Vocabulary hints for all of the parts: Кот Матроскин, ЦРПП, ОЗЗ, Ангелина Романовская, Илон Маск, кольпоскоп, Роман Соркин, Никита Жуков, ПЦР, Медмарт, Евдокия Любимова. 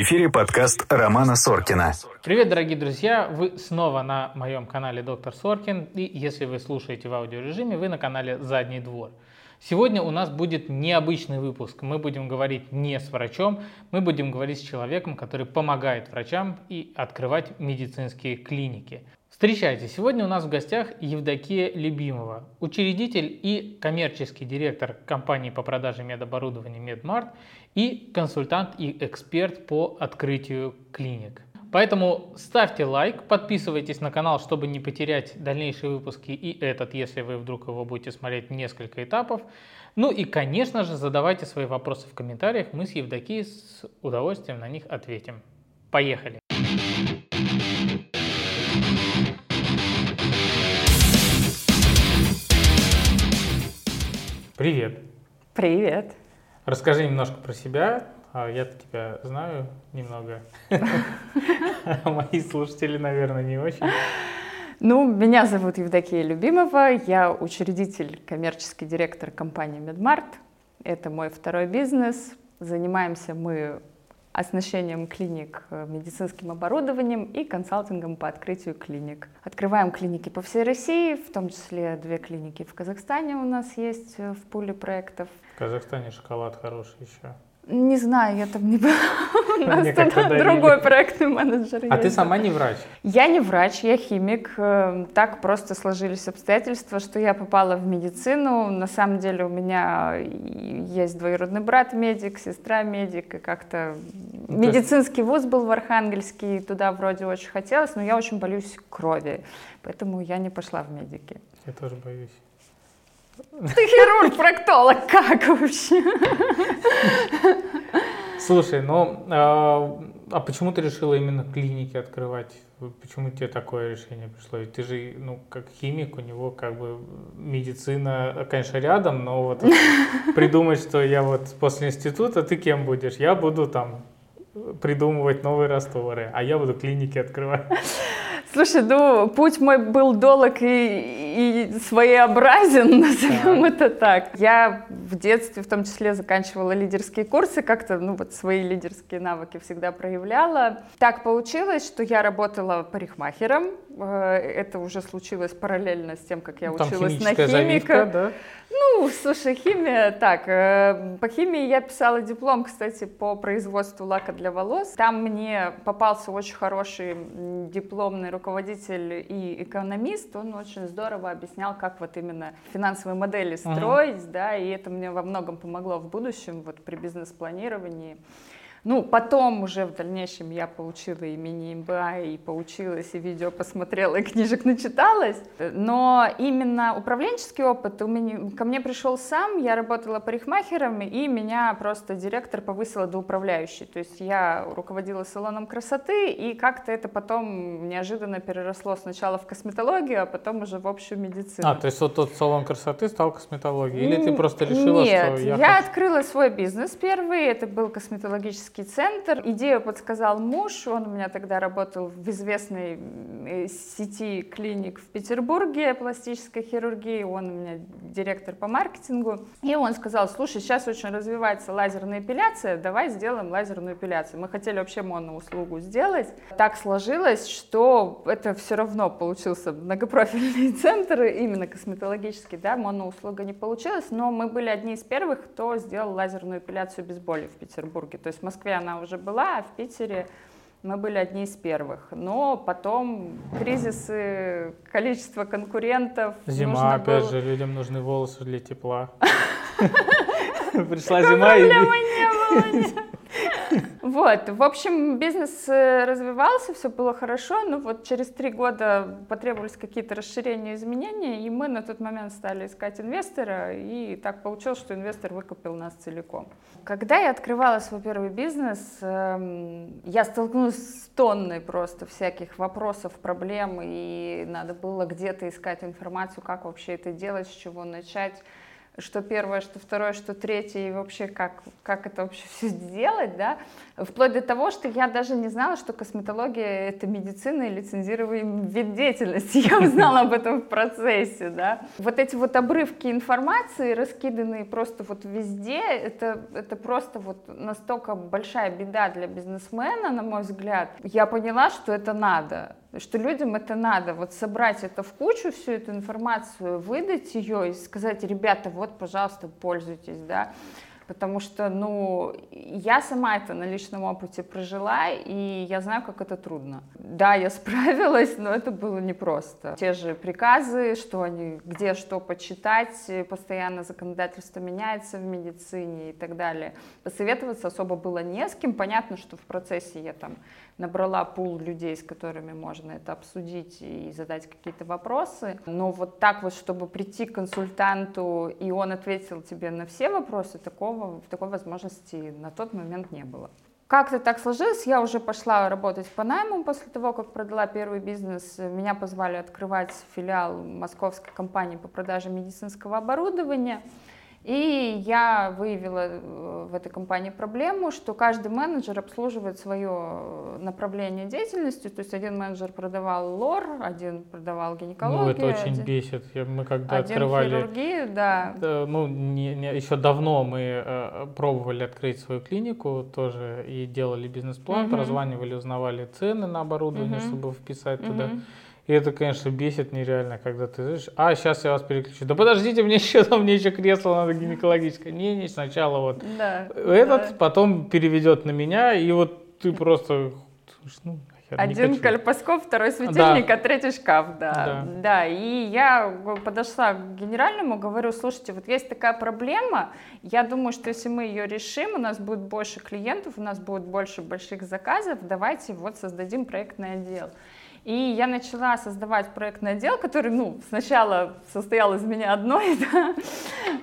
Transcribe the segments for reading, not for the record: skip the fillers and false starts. В эфире подкаст Романа Соркина. Привет, дорогие друзья! Вы снова на моем канале «Доктор Соркин». И если вы слушаете в аудиорежиме, вы на канале «Задний двор». Сегодня у нас будет необычный выпуск. Мы будем говорить не с врачом, мы будем говорить с человеком, который помогает врачам и открывать медицинские клиники. Встречайте, сегодня у нас в гостях Евдокия Любимова, учредитель и коммерческий директор компании по продаже медоборудования «Медмарт» и консультант и эксперт по открытию клиник. Поэтому ставьте лайк, подписывайтесь на канал, чтобы не потерять дальнейшие выпуски и этот, если вы вдруг его будете смотреть несколько этапов. Ну и, конечно же, задавайте свои вопросы в комментариях, мы с Евдокией с удовольствием на них ответим. Поехали! Привет! Привет! Расскажи немножко про себя. Я-то тебя знаю немного. Мои слушатели, наверное, не очень. Ну, меня зовут Евдокия Любимова. Я учредитель, коммерческий директор компании «Медмарт». Это мой второй бизнес. Занимаемся мы оснащением клиник медицинским оборудованием и консалтингом по открытию клиник. Открываем клиники по всей России, в том числе 2 клиники в Казахстане у нас есть в пуле проектов. В Казахстане шоколад хороший еще. Не знаю, я там не была. У нас другой проектный менеджер. А ты сама не врач? Я не врач, я химик. Так просто сложились обстоятельства, что я попала в медицину. На самом деле у меня есть двоюродный брат медик, сестра медик. И как-то медицинский вуз был в Архангельске, и туда вроде очень хотелось, но я очень боюсь крови. Поэтому я не пошла в медики. Я тоже боюсь. Ты хирург-проктолог, как вообще? Слушай, ну, а почему ты решила именно клиники открывать? Почему тебе такое решение пришло? Ведь ты же, ну, как химик, у него как бы медицина, конечно, рядом, но вот придумать, что я вот после института, ты кем будешь? Я буду там придумывать новые растворы, а я буду клиники открывать. Слушай, ну, путь мой был долг и своеобразен, назовем это так. Я в детстве, в том числе, заканчивала лидерские курсы, как-то, ну, вот свои лидерские навыки всегда проявляла. Так получилось, что я работала парикмахером, это уже случилось параллельно с тем, как я училась на химика. Завивка, да? Ну, слушай, химия, так, по химии я писала диплом, кстати, по производству лака для волос. Там мне попался очень хороший дипломный руководитель и экономист, он очень здорово объяснял, как вот именно финансовые модели строить, да, и это мне во многом помогло в будущем, вот при бизнес-планировании. Ну, потом уже в дальнейшем я получила и мини-МБА, и поучилась, и видео посмотрела, и книжек начиталась. Но именно управленческий опыт ко мне пришел сам, я работала парикмахером, и меня просто директор повысила до управляющей. То есть я руководила салоном красоты, и как-то это потом неожиданно переросло сначала в косметологию, а потом уже в общую медицину. А, то есть вот тот салон красоты стал косметологией? Или ты просто решила, нет, что я... Нет, я открыла свой бизнес первый, это был косметологический центр. Идею подсказал муж, он у меня тогда работал в известной сети клиник в Петербурге пластической хирургии, он у меня директор по маркетингу, и он сказал: слушай, сейчас очень развивается лазерная эпиляция, давай сделаем лазерную эпиляцию. Мы хотели вообще моноуслугу сделать. Так сложилось, что это все равно получился многопрофильный центр, именно косметологический, да, моноуслуга не получилась, но мы были одни из первых, кто сделал лазерную эпиляцию без боли в Петербурге, то есть в Москве она уже была, а в Питере мы были одни из первых. Но потом кризисы, количество конкурентов. Зима, опять же, людям нужны волосы для тепла. Пришла зима и... Проблемы не было, нет. Вот, в общем, бизнес развивался, все было хорошо, но вот через 3 года потребовались какие-то расширения, изменения, и мы на тот момент стали искать инвестора, и так получилось, что инвестор выкупил нас целиком. Когда я открывала свой первый бизнес, я столкнулась с тонной просто всяких вопросов, проблем, и надо было где-то искать информацию, как вообще это делать, с чего начать. что первое, что второе, что третье, и вообще как это вообще все сделать, да, вплоть до того, что я даже не знала, что косметология — это медицина и лицензируемый вид деятельности, я узнала об этом в процессе, да. Вот эти вот обрывки информации, раскиданные просто вот везде, это просто вот настолько большая беда для бизнесмена, на мой взгляд. Я поняла, что это надо, что людям это надо, вот собрать это в кучу, всю эту информацию, выдать ее и сказать: ребята, вот, пожалуйста, пользуйтесь, да, потому что, ну, я сама это на личном опыте прожила, и я знаю, как это трудно. Да, я справилась, но это было непросто. Те же приказы, что они, где что почитать, постоянно законодательство меняется в медицине и так далее. Посоветоваться особо было не с кем. Понятно, что в процессе я там набрала пул людей, с которыми можно это обсудить и задать какие-то вопросы. Но вот так вот, чтобы прийти к консультанту, и он ответил тебе на все вопросы, такой возможности на тот момент не было. Как-то так сложилось, я уже пошла работать по найму после того, как продала первый бизнес. Меня позвали открывать филиал московской компании по продаже медицинского оборудования. И я выявила в этой компании проблему, что каждый менеджер обслуживает свое направление деятельности. То есть один менеджер продавал лор, один продавал гинекологию. Ну, это очень бесит. Мы когда открывали... хирургию, да. Ну, еще давно мы пробовали открыть свою клинику тоже и делали бизнес-план, прозванивали, узнавали цены на оборудование, чтобы вписать туда. И это, конечно, бесит нереально, когда ты знаешь: а, сейчас я вас переключу. Да подождите, мне еще кресло надо гинекологическое. Не, сначала вот да, этот, да, потом переведет на меня, и вот ты просто... Ну, один кольпоскоп, второй светильник, да, а третий шкаф, да. Да. Да, и я подошла к генеральному, говорю: слушайте, вот есть такая проблема, я думаю, что если мы ее решим, у нас будет больше клиентов, у нас будет больше больших заказов, давайте вот создадим проектный отдел. И я начала создавать проектный отдел, который, ну, сначала состоял из меня одной,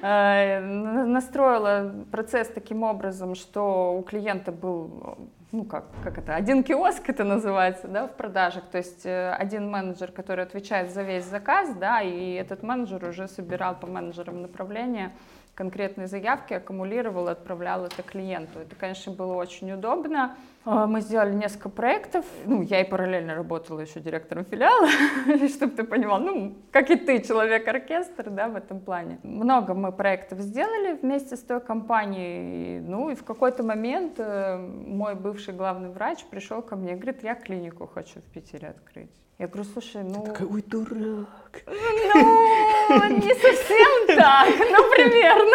да, настроила процесс таким образом, что у клиента был, ну, как это, один киоск это называется, да, в продажах, то есть один менеджер, который отвечает за весь заказ, да, и этот менеджер уже собирал по менеджерам направления конкретные заявки, аккумулировал и отправлял это клиенту. Это, конечно, было очень удобно. Мы сделали несколько проектов. Ну, я и параллельно работала еще директором филиала, чтобы ты понимал, ну, как и ты, человек-оркестр, да, в этом плане. Много мы проектов сделали вместе с той компанией. Ну, и в какой-то момент мой бывший главный врач пришел ко мне и говорит: я клинику хочу в Питере открыть. Я говорю: слушай, ну... Ты такой: ой, дурак. Ну, не совсем так, ну, примерно.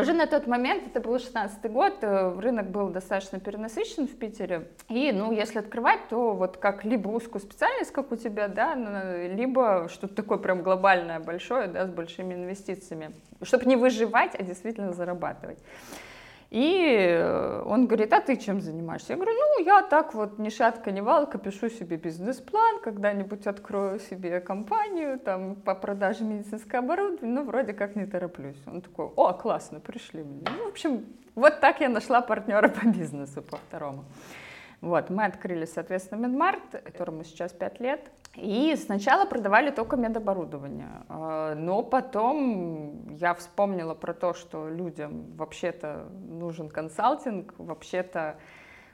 Уже на тот момент, это был 16-й год, рынок был достаточно перенасыщен в Питере. И, ну, если открывать, то вот как либо узкую специальность, как у тебя, да, либо что-то такое прям глобальное, большое, да, с большими инвестициями. Чтобы не выживать, а действительно зарабатывать. И он говорит: а ты чем занимаешься? Я говорю: ну, я так вот ни шатка, ни валка, пишу себе бизнес-план, когда-нибудь открою себе компанию там по продаже медицинского оборудования, ну, вроде как не тороплюсь. Он такой: о, классно, пришли мне. Ну, в общем, вот так я нашла партнера по бизнесу, по второму. Вот, мы открыли, соответственно, Медмарт, которому сейчас 5 лет. И сначала продавали только медоборудование, но потом я вспомнила про то, что людям вообще-то нужен консалтинг, вообще-то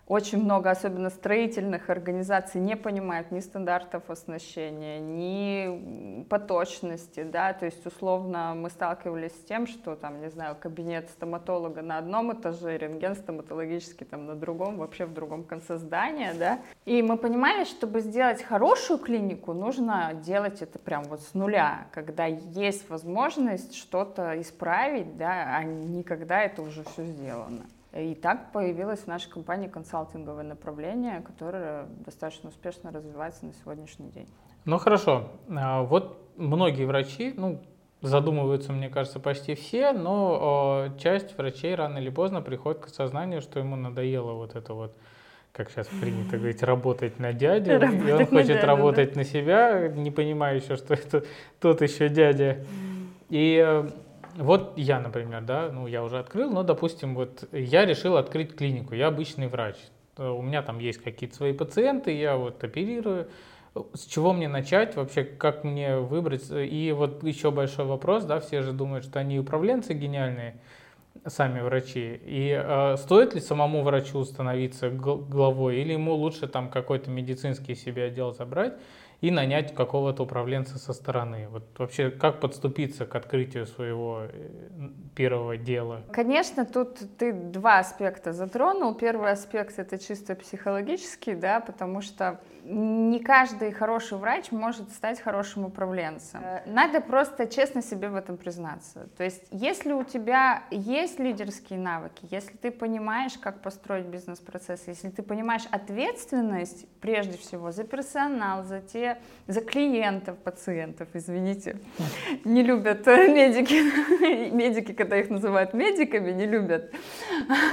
очень много, особенно строительных организаций, не понимают ни стандартов оснащения, ни по точности, да, то есть условно мы сталкивались с тем, что там, не знаю, кабинет стоматолога на одном этаже, рентген стоматологический там на другом, вообще в другом конце здания, да, и мы понимали, чтобы сделать хорошую клинику, нужно делать это прям вот с нуля, когда есть возможность что-то исправить, да, а не когда это уже все сделано. И так появилось в нашей компании консалтинговое направление, которое достаточно успешно развивается на сегодняшний день. Ну хорошо, вот многие врачи, ну, задумываются, мне кажется, почти все, но часть врачей рано или поздно приходит к осознанию, что ему надоело вот это вот, как сейчас принято говорить, работать на дядю, и он хочет работать на себя, не понимая еще, что это тот еще дядя. И... Вот я, например, да, ну я уже открыл, но, допустим, вот я решил открыть клинику, я обычный врач, у меня там есть какие-то свои пациенты, я вот оперирую, С чего мне начать вообще, как мне выбрать? И вот еще большой вопрос, да, все же думают, что они управленцы гениальные, сами врачи. И стоит ли самому врачу становиться главой, или ему лучше там какой-то медицинский себе отдел забрать и нанять какого-то управленца со стороны? Вот вообще как подступиться к открытию своего первого дела? Конечно, тут ты два аспекта затронул. Первый аспект — это чисто психологический, да, потому что не каждый хороший врач может стать хорошим управленцем. Надо просто честно себе в этом признаться. То есть если у тебя есть лидерские навыки, если ты понимаешь, как построить бизнес-процесс, если ты понимаешь ответственность, прежде всего, за персонал, за клиентов, пациентов, извините, не любят медики, когда их называют медиками, не любят.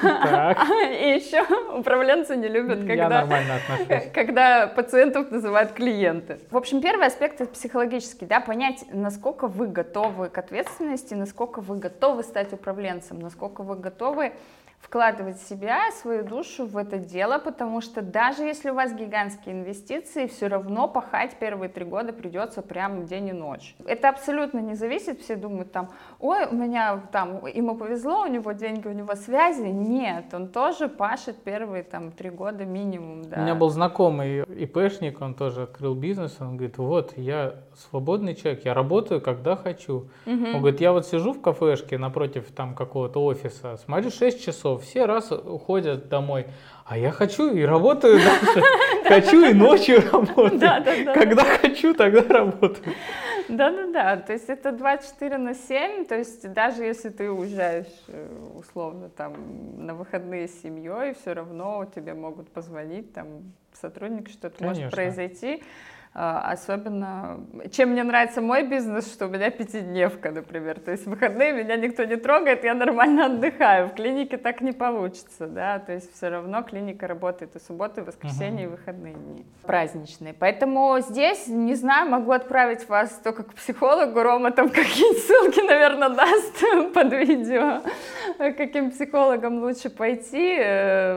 Так. И еще управленцы не любят, когда пациентов называют клиенты. В общем, первый аспект — это психологический, да, понять, насколько вы готовы к ответственности, насколько вы готовы стать управленцем, насколько вы готовы вкладывать себя, свою душу в это дело, потому что даже если у вас гигантские инвестиции, все равно пахать первые 3 года придется прямо день и ночь. Это абсолютно не зависит, все думают там, ой, у меня там, ему повезло, у него деньги, у него связи. Нет, он тоже пашет первые там 3 года минимум. Да. У меня был знакомый ИПшник, он тоже открыл бизнес, он говорит, вот, я свободный человек, я работаю, когда хочу. Угу. Он говорит, я вот сижу в кафешке напротив там какого-то офиса, смотрю 6 часов, все раз уходят домой, а я хочу и работаю дальше, хочу и ночью работаю, когда хочу, тогда работаю. Да-да-да, то есть это 24/7, то есть даже если ты уезжаешь условно там на выходные с семьей, все равно тебе могут позвонить, там сотрудник, что-то может произойти. Особенно, чем мне нравится мой бизнес, что у меня 5-дневка, например. То есть в выходные меня никто не трогает, я нормально отдыхаю. В клинике так не получится, да. То есть все равно клиника работает и субботы, и воскресенье, и выходные дни. Праздничные. Поэтому здесь, не знаю, могу отправить вас только к психологу. Рома там какие-нибудь ссылки, наверное, даст под видео, каким психологом лучше пойти.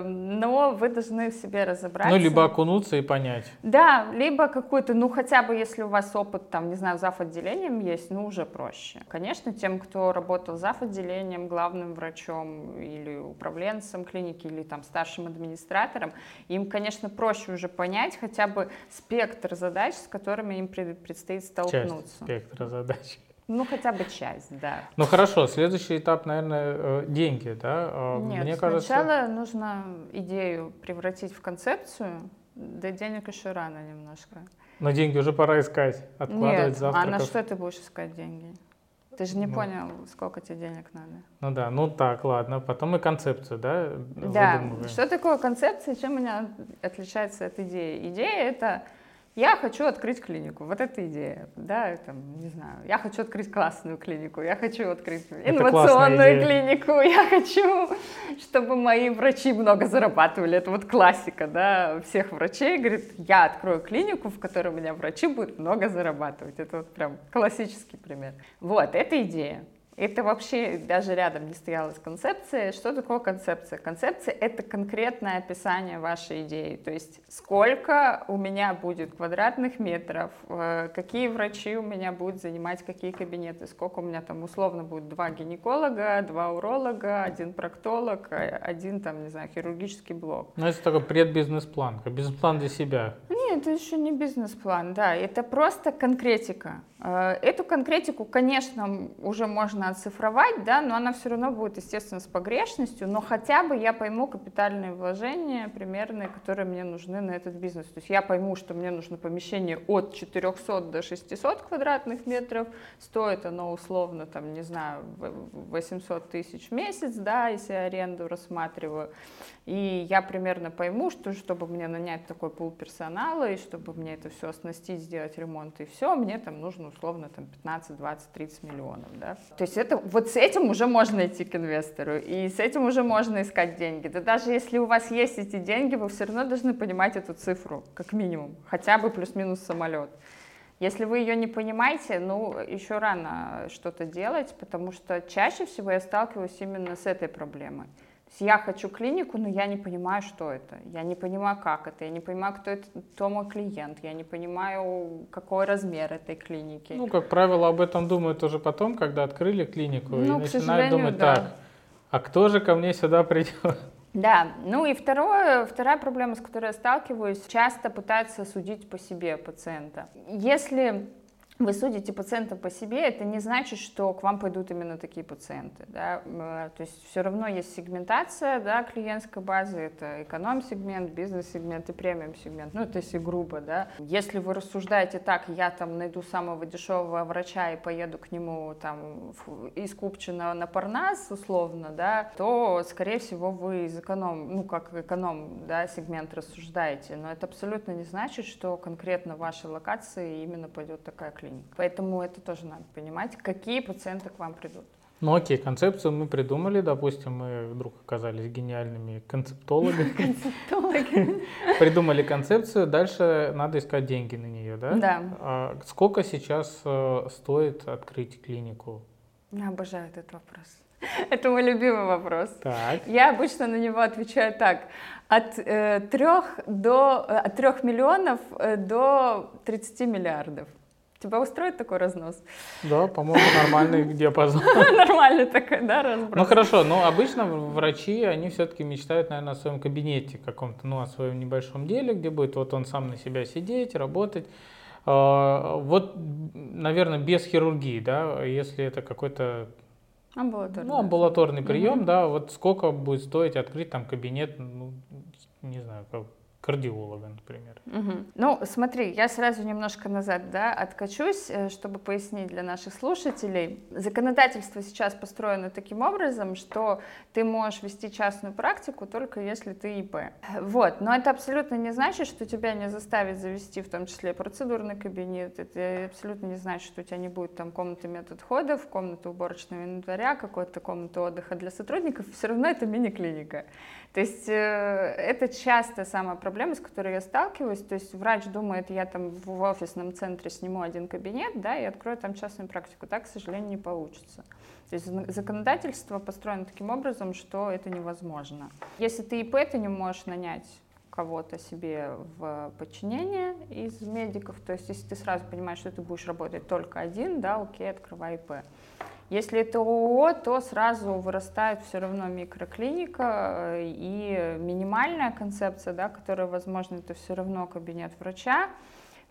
Но вы должны в себе разобраться. Ну, либо окунуться и понять. Да, либо какую-то, ну хотя бы если у вас опыт, там, не знаю, зав. Отделением есть, ну уже проще. Конечно, тем, кто работал зав. Отделением, главным врачом или управленцем клиники, или там старшим администратором, им, конечно, проще уже понять хотя бы спектр задач, с которыми им предстоит столкнуться. Часть спектра задач. Ну, хотя бы часть, да. Ну, хорошо, следующий этап, наверное, деньги, да? Нет, мне кажется... сначала нужно идею превратить в концепцию, да денег еще рано немножко. Но деньги уже пора искать, откладывать. Нет, завтраков. А на что ты будешь искать деньги? Ты же не понял, сколько тебе денег надо. Ну да, ну так, ладно. Потом мы концепцию, да, выдумываем. Что такое концепция, чем она отличается от идеи? Идея — это я хочу открыть клинику, вот это идея, да, там, не знаю, я хочу открыть классную клинику, я хочу открыть инновационную клинику, я хочу, чтобы мои врачи много зарабатывали, это вот классика, да, всех врачей, говорит, я открою клинику, в которой у меня врачи будут много зарабатывать, это вот прям классический пример. Вот, это идея. Это вообще даже рядом не стояло с концепцией. Что такое концепция? Концепция — это конкретное описание вашей идеи. То есть сколько у меня будет квадратных метров, какие врачи у меня будут занимать, какие кабинеты, сколько у меня там условно будет 2 гинеколога, 2 уролога, 1 проктолог, 1 там, не знаю, хирургический блок. Ну это такой предбизнес-план, бизнес-план для себя. Нет, это еще не бизнес-план, да, это просто конкретика. Эту конкретику, конечно, уже можно оцифровать, да, но она все равно будет, естественно, с погрешностью, но хотя бы я пойму капитальные вложения примерные, которые мне нужны на этот бизнес. То есть я пойму, что мне нужно помещение от 400 до 600 квадратных метров, стоит оно условно, там, не знаю, 800 тысяч в месяц, да, если я аренду рассматриваю, и я примерно пойму, что чтобы мне нанять такой пул персонала, и чтобы мне это все оснастить, сделать ремонт и все, мне там нужно условно там 15, 20, 30 миллионов, да. То есть это, вот с этим уже можно идти к инвестору, и с этим уже можно искать деньги. Да даже если у вас есть эти деньги, вы все равно должны понимать эту цифру, как минимум, хотя бы плюс-минус самолет. Если вы ее не понимаете, ну, еще рано что-то делать, потому что чаще всего я сталкиваюсь именно с этой проблемой. Я хочу клинику, но я не понимаю, что это. Я не понимаю, как это. Я не понимаю, кто это, кто мой клиент. Я не понимаю, какой размер этой клиники. Ну, как правило, об этом думают уже потом, когда открыли клинику, ну, и начинают думать, да, так, а кто же ко мне сюда придет? Да, ну и вторая проблема, с которой я сталкиваюсь, часто пытаются судить по себе пациента. Если вы судите пациента по себе, это не значит, что к вам пойдут именно такие пациенты. Да? То есть все равно есть сегментация, да, клиентской базы, это эконом-сегмент, бизнес-сегмент и премиум-сегмент, ну это если грубо. Да? Если вы рассуждаете так, я там найду самого дешевого врача и поеду к нему там из Купчино на Парнас, условно, да, то, скорее всего, вы из эконом, ну как эконом, да, сегмент рассуждаете, но это абсолютно не значит, что конкретно в вашей локации именно пойдет такая клиника. Поэтому это тоже надо понимать, какие пациенты к вам придут. Ну окей, концепцию мы придумали, допустим, мы вдруг оказались гениальными концептологами. Придумали концепцию, дальше надо искать деньги на нее, да? Да. Сколько сейчас стоит открыть клинику? Я обожаю этот вопрос. Это мой любимый вопрос. Так. Я обычно на него отвечаю так. От 3 миллионов до 30 миллиардов. Тебя устроит такой разнос? Да, по-моему, нормальный диапазон. Нормальный такой, да, разброс. Ну хорошо, но обычно врачи, они все-таки мечтают, наверное, о своем кабинете каком-то, ну, о своем небольшом деле, где будет вот он сам на себя сидеть, работать. Вот, наверное, без хирургии, да, если это какой-то амбулаторный прием, да, вот сколько будет стоить открыть там кабинет, ну, не знаю, как кардиолога, например. Угу. Ну, смотри, я сразу немножко назад, да, откачусь, чтобы пояснить для наших слушателей. Законодательство сейчас построено таким образом, что ты можешь вести частную практику только если ты ИП. Вот, но это абсолютно не значит, что тебя не заставят завести в том числе процедурный кабинет, это абсолютно не значит, что у тебя не будет там комнаты медотходов, комнаты уборочного инвентаря, какой-то комнаты отдыха для сотрудников, все равно это мини-клиника. То есть это часто самая проблема, с которой я сталкиваюсь. То есть врач думает, я там в офисном центре сниму один кабинет, да, и открою там частную практику. Так, к сожалению, не получится. То есть законодательство построено таким образом, что это невозможно. Если ты ИП, ты не можешь нанять кого-то себе в подчинение из медиков. То есть если ты сразу понимаешь, что ты будешь работать только один, да, окей, открывай ИП. Если это ООО, то сразу вырастает все равно микроклиника, и минимальная концепция, да, которая, возможно, это все равно кабинет врача.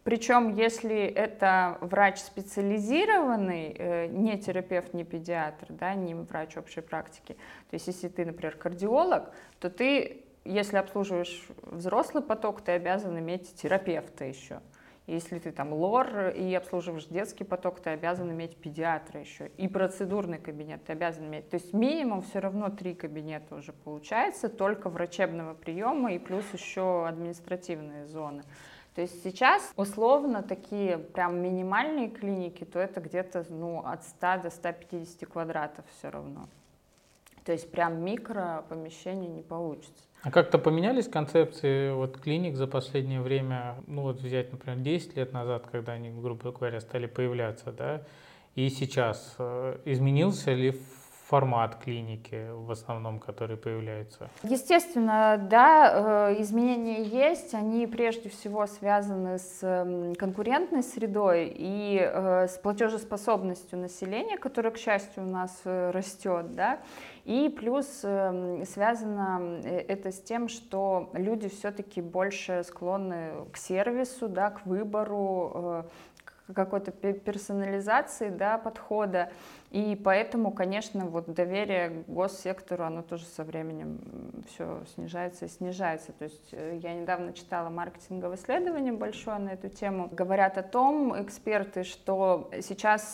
Причем, если это врач специализированный, не терапевт, не педиатр, да, не врач общей практики, то есть если ты, например, кардиолог, то ты, если обслуживаешь взрослый поток, ты обязан иметь терапевта еще. Если ты там лор и обслуживаешь детский поток, ты обязан иметь педиатра еще. И процедурный кабинет ты обязан иметь. То есть минимум все равно 3 кабинета уже получается, только врачебного приема и плюс еще административные зоны. То есть сейчас условно такие прям минимальные клиники, то это где-то, ну, от 100 до 150 квадратов все равно. То есть прям микро помещение не получится. А как-то поменялись концепции вот клиник за последнее время? Ну вот взять, например, 10 лет назад, когда они, грубо говоря, стали появляться, да, и сейчас. Изменился ли формат клиники в основном, который появляется? Естественно, да, изменения есть. Они прежде всего связаны с конкурентной средой и с платежеспособностью населения, которое, к счастью, у нас растет, да. И плюс связано это с тем, что люди все-таки больше склонны к сервису, да, к выбору, к какой-то персонализации, да, подхода. И поэтому, конечно, вот доверие госсектору, оно тоже со временем все снижается и снижается. То есть я недавно читала маркетинговое исследование большое на эту тему. Говорят о том эксперты, что сейчас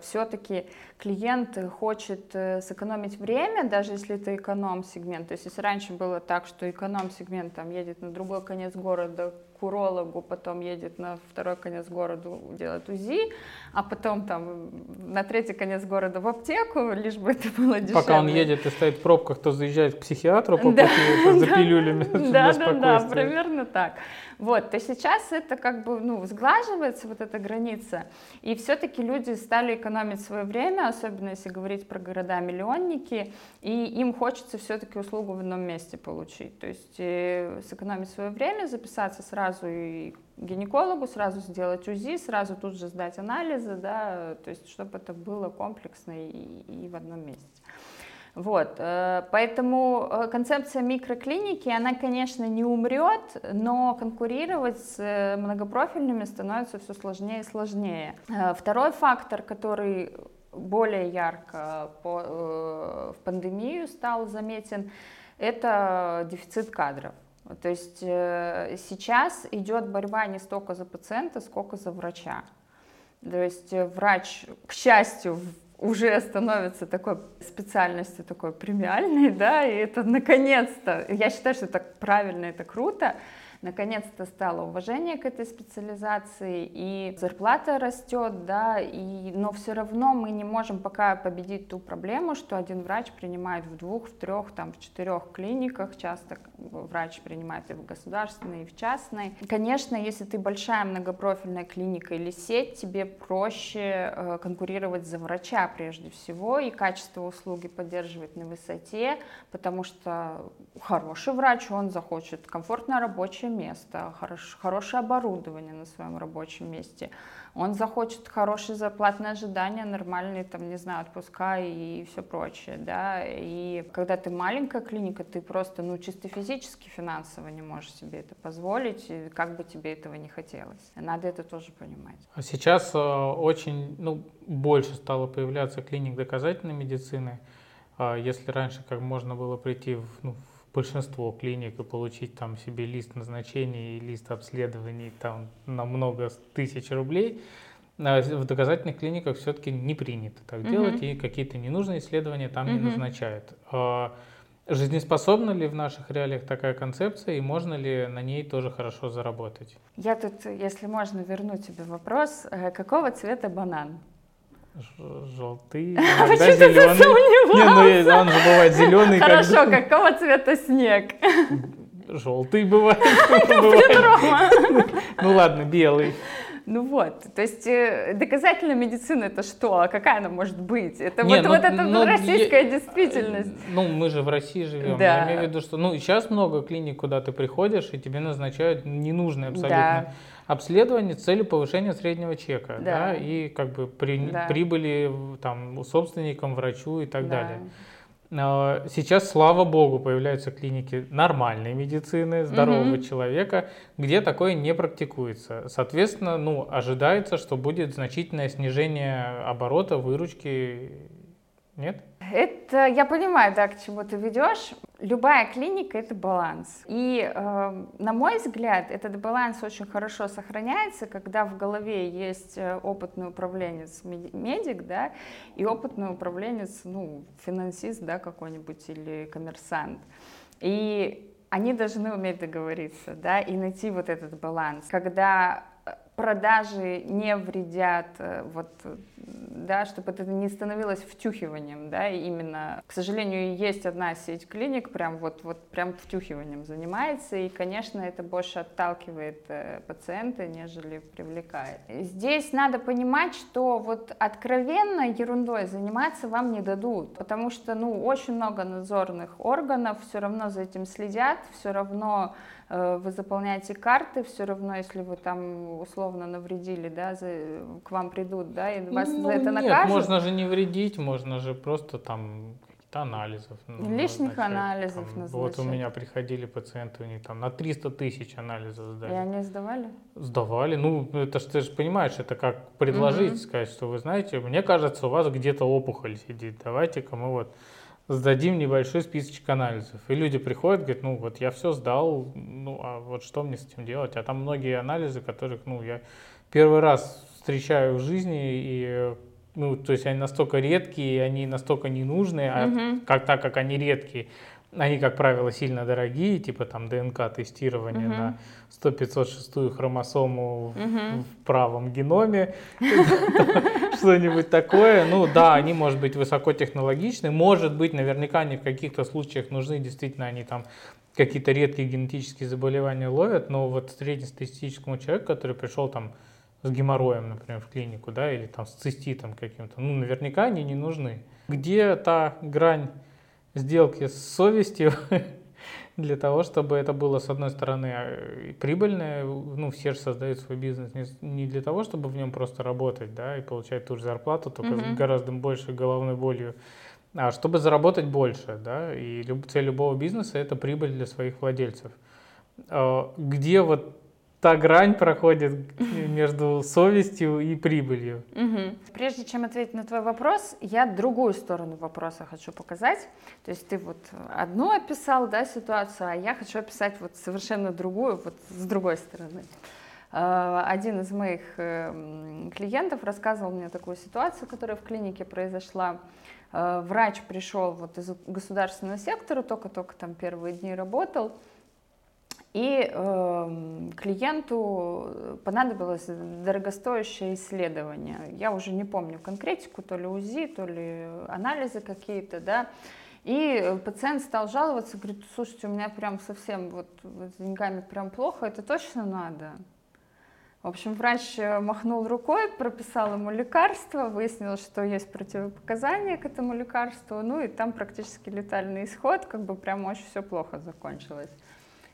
все-таки клиент хочет сэкономить время, даже если это эконом-сегмент. То есть если раньше было так, что эконом-сегмент там едет на другой конец города к урологу, потом едет на второй конец города делать УЗИ, а потом там на третий конец города в аптеку, лишь бы это было дешевле. Пока он едет и стоит в пробках, то заезжает к психиатру по пути за пилюлями. Да, примерно так. Вот, то сейчас это как бы, ну, сглаживается вот эта граница, и все-таки люди стали экономить свое время, особенно если говорить про города-миллионники, и им хочется все-таки услугу в одном месте получить, то есть сэкономить свое время, записаться сразу и к гинекологу, сразу сделать УЗИ, сразу тут же сдать анализы, да, то есть чтобы это было комплексно и в одном месте. Вот, поэтому концепция микроклиники, она, конечно, не умрет, но конкурировать с многопрофильными становится все сложнее и сложнее. Второй фактор, который более ярко в пандемию стал заметен, это дефицит кадров. То есть сейчас идет борьба не столько за пациента, сколько за врача. То есть врач, к счастью, уже становится такой специальностью, такой премиальной, да, и это наконец-то, я считаю, что это правильно, это круто, наконец-то стало уважение к этой специализации, и зарплата растет, да, но все равно мы не можем пока победить ту проблему, что один врач принимает в 2, в 3, в 4 клиниках, часто врач принимает и в государственной, и в частной. Конечно, если ты большая многопрофильная клиника или сеть, тебе проще конкурировать за врача прежде всего, и качество услуги поддерживать на высоте, потому что хороший врач, он захочет комфортно рабочее место, хорошее оборудование на своем рабочем месте. Он захочет хорошие зарплатные ожидания, нормальные, там, не знаю, отпуска и все прочее, да. И когда ты маленькая клиника, ты просто, ну, чисто физически, финансово не можешь себе это позволить, и как бы тебе этого не хотелось. Надо это тоже понимать. Сейчас очень, ну, больше стало появляться клиник доказательной медицины. Если раньше как можно было прийти в большинство клиник и получить там себе лист назначений и лист обследований там на много тысяч рублей, в доказательных клиниках все-таки не принято так делать, и какие-то ненужные исследования там не назначают. Жизнеспособна ли в наших реалиях такая концепция, и можно ли на ней тоже хорошо заработать? Я тут, если можно, верну тебе вопрос. Какого цвета банан? Желтый, иногда зеленый. Не, ну он же бывает зеленый. Хорошо, какого цвета снег? Желтый бывает. Ну ладно, белый. Ну вот, то есть доказательная медицина — это что? А какая она может быть? Это это российская действительность. Ну, мы же в России живем. Да. Я имею в виду, что сейчас много клиник, куда ты приходишь, и тебе назначают ненужные абсолютно обследование с целью повышения среднего чека, да. Да, и как бы прибыли там собственникам, врачу и так далее. Сейчас, слава богу, появляются клиники нормальной медицины, здорового человека, где такое не практикуется. Соответственно, ну, ожидается, что будет значительное снижение оборота, выручки. Нет? Это я понимаю, да, к чему ты ведешь. Любая клиника — это баланс. И, на мой взгляд, этот баланс очень хорошо сохраняется, когда в голове есть опытный управленец, медик, да, и опытный управленец, ну, финансист, да, какой-нибудь или коммерсант. И они должны уметь договориться, да, и найти вот этот баланс, когда продажи не вредят, вот, да, чтобы это не становилось втюхиванием, да, именно, к сожалению, есть одна сеть клиник, прям вот прям втюхиванием занимается, и, конечно, это больше отталкивает пациента, нежели привлекает. Здесь надо понимать, что вот откровенно ерундой заниматься вам не дадут, потому что, ну, очень много надзорных органов, все равно за этим следят, все равно вы заполняете карты, все равно, если вы там условно навредили, да, к вам придут, да, и вас за это накажут. Нет, можно же не вредить, можно же просто там какие-то анализы. Лишних анализов назначать. Вот у меня приходили пациенты, у них там на 300 тысяч анализов сдали. И они сдавали? Сдавали, ну, это ж, ты же понимаешь, это как предложить, сказать, что вы знаете, мне кажется, у вас где-то опухоль сидит, давайте-ка мы вот сдадим небольшой списочек анализов. И люди приходят, говорят, ну вот я все сдал, ну а вот что мне с этим делать? А там многие анализы, которых, ну, я первый раз встречаю в жизни, и, ну, то есть они настолько редкие, они настолько ненужные, а так как они редкие, они, как правило, сильно дорогие, типа там ДНК-тестирование на 100-506 хромосому в правом геноме, что-нибудь такое. Ну да, они, может быть, высокотехнологичны, может быть, наверняка они в каких-то случаях нужны, действительно, они там какие-то редкие генетические заболевания ловят, но вот среднестатистическому человеку, который пришел там с геморроем, например, в клинику, да, или там с циститом каким-то, ну, наверняка они не нужны. Где та грань сделки с совестью для того, чтобы это было, с одной стороны, прибыльное, ну, все же создают свой бизнес не для того, чтобы в нем просто работать, да, и получать ту же зарплату, только с гораздо большей головной болью, а чтобы заработать больше, да, и цель любого бизнеса – это прибыль для своих владельцев. Где вот та грань проходит между совестью и прибылью? Прежде чем ответить на твой вопрос, я другую сторону вопроса хочу показать. То есть ты вот одну описал, да, ситуацию, а я хочу описать вот совершенно другую, вот с другой стороны. Один из моих клиентов рассказывал мне такую ситуацию, которая в клинике произошла. Врач пришел вот из государственного сектора, только-только там первые дни работал. И клиенту понадобилось дорогостоящее исследование. Я уже не помню конкретику, то ли УЗИ, то ли анализы какие-то, да. И пациент стал жаловаться, говорит: слушайте, у меня прям совсем вот с деньгами прям плохо, это точно надо? В общем, врач махнул рукой, прописал ему лекарство, выяснил, что есть противопоказания к этому лекарству, ну и там практически летальный исход, как бы прям очень все плохо закончилось.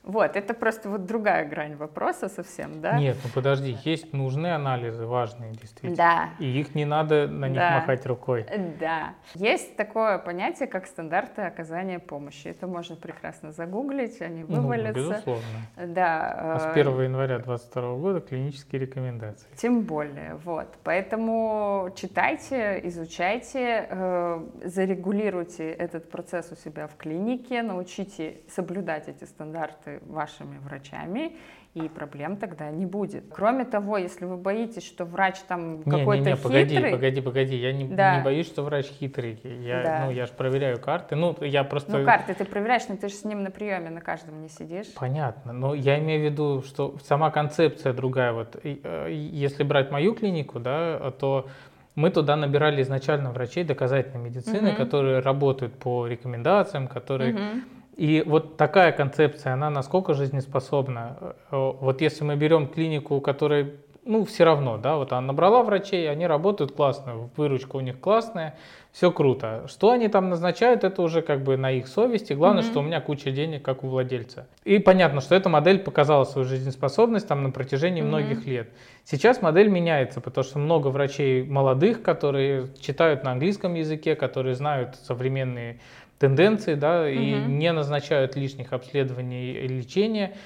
Вот, это просто вот другая грань вопроса совсем, да? Нет, ну подожди, есть нужные анализы, важные действительно. Да. И их не надо на них махать рукой. Да. Есть такое понятие, как стандарты оказания помощи. Это можно прекрасно загуглить, они вывалятся. Ну, безусловно. Да. А с 1 января 2022 года клинические рекомендации. Тем более, вот. Поэтому читайте, изучайте, зарегулируйте этот процесс у себя в клинике, научите соблюдать эти стандарты вашими врачами, и проблем тогда не будет. Кроме того, если вы боитесь, что врач там какой-то хитрый... Погоди, я не боюсь, что врач хитрый. Ну, я же проверяю карты. Ну, карты ты проверяешь, но ты же с ним на приеме на каждом не сидишь. Понятно, но я имею в виду, что сама концепция другая. Вот, если брать мою клинику, да, то мы туда набирали изначально врачей доказательной медицины, которые работают по рекомендациям, которые... И вот такая концепция, она насколько жизнеспособна? Вот если мы берем клинику, которая, ну, все равно, да, вот она набрала врачей, они работают классно, выручка у них классная, все круто. Что они там назначают, это уже как бы на их совести. Главное, что у меня куча денег, как у владельца. И понятно, что эта модель показала свою жизнеспособность там на протяжении многих лет. Сейчас модель меняется, потому что много врачей молодых, которые читают на английском языке, которые знают современные тенденции, да, и не назначают лишних обследований и лечения.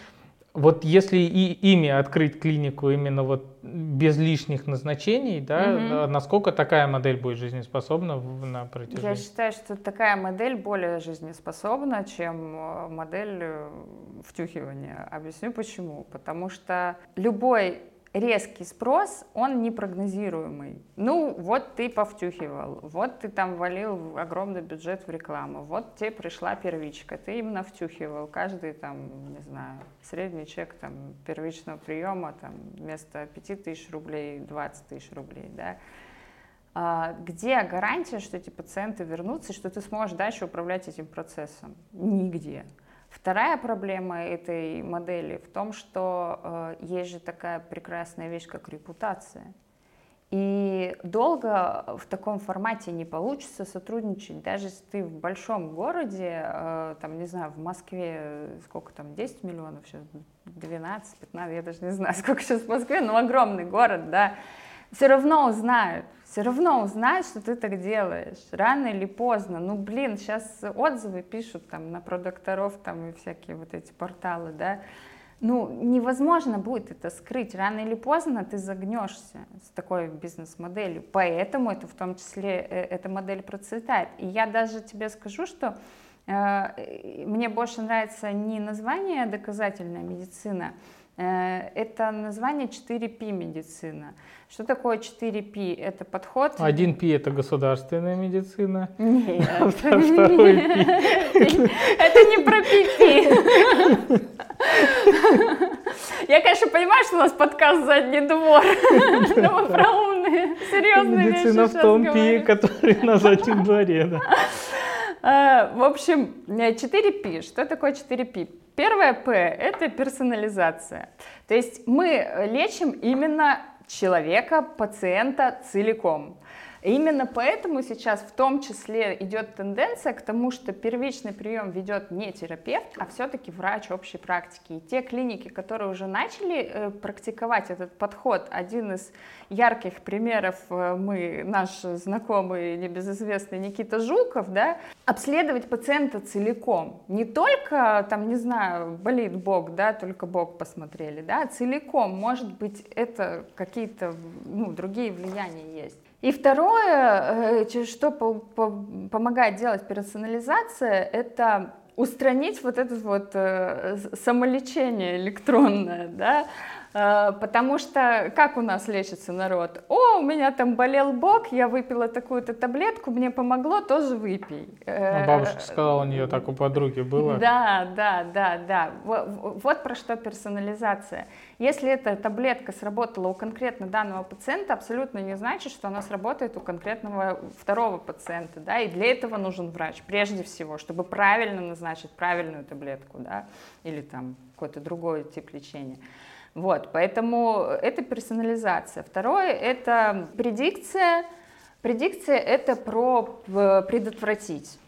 Вот если и ими открыть клинику именно вот без лишних назначений, да, насколько такая модель будет жизнеспособна на протяжении? Я считаю, что такая модель более жизнеспособна, чем модель втюхивания. Объясню почему. Потому что любой резкий спрос, он непрогнозируемый. Ну, вот ты повтюхивал, вот ты там валил огромный бюджет в рекламу, вот тебе пришла первичка, ты им навтюхивал. Каждый там, не знаю, средний чек там первичного приема там вместо 5 000 рублей 20 000 рублей, да. Где гарантия, что эти пациенты вернутся, и что ты сможешь дальше управлять этим процессом? Нигде. Вторая проблема этой модели в том, что есть же такая прекрасная вещь, как репутация. И долго в таком формате не получится сотрудничать. Даже если ты в большом городе, там, не знаю, в Москве, сколько там, 10 миллионов сейчас, 12, 15, я даже не знаю, сколько сейчас в Москве, но огромный город, да. Все равно узнают, что ты так делаешь, рано или поздно. Ну, блин, сейчас отзывы пишут там на продокторов там и всякие вот эти порталы, да. Ну, невозможно будет это скрыть. Рано или поздно ты загнешься с такой бизнес-моделью. Поэтому это в том числе, эта модель процветает. И я даже тебе скажу, что мне больше нравится не название «доказательная медицина», это название 4P медицина. Что такое 4P? Это подход... 1P – это государственная медицина. Нет. А второй P. Это не про P. Я, конечно, понимаю, что у нас подкаст «Задний двор». Но мы про умные, серьезные вещи сейчас говорим. Медицина в том P, который на заднем дворе. В общем, 4P. Что такое 4P? Первое П – это персонализация. То есть мы лечим именно человека, пациента целиком. Именно поэтому сейчас в том числе идет тенденция к тому, что первичный прием ведет не терапевт, а все-таки врач общей практики. И те клиники, которые уже начали практиковать этот подход, один из ярких примеров, наш знакомый небезызвестный Никита Жуков, да, обследовать пациента целиком. Не только, там, не знаю, болит бок, да, только бок посмотрели, да, целиком, может быть, это какие-то, другие влияния есть. И второе, что помогает делать персонализация, это устранить вот это вот самолечение электронное, да, потому что как у нас лечится народ? О, у меня там болел бок, я выпила такую-то таблетку, мне помогло, тоже выпей. Бабушка сказала, у нее так у подруги было. Да. Вот про что персонализация. Если эта таблетка сработала у конкретно данного пациента, абсолютно не значит, что она сработает у конкретного второго пациента, да, и для этого нужен врач, прежде всего, чтобы правильно назначить правильную таблетку, да, или там какой-то другой тип лечения. Вот, поэтому это персонализация. Второе – это предикция. Предикция – это про предотвратить.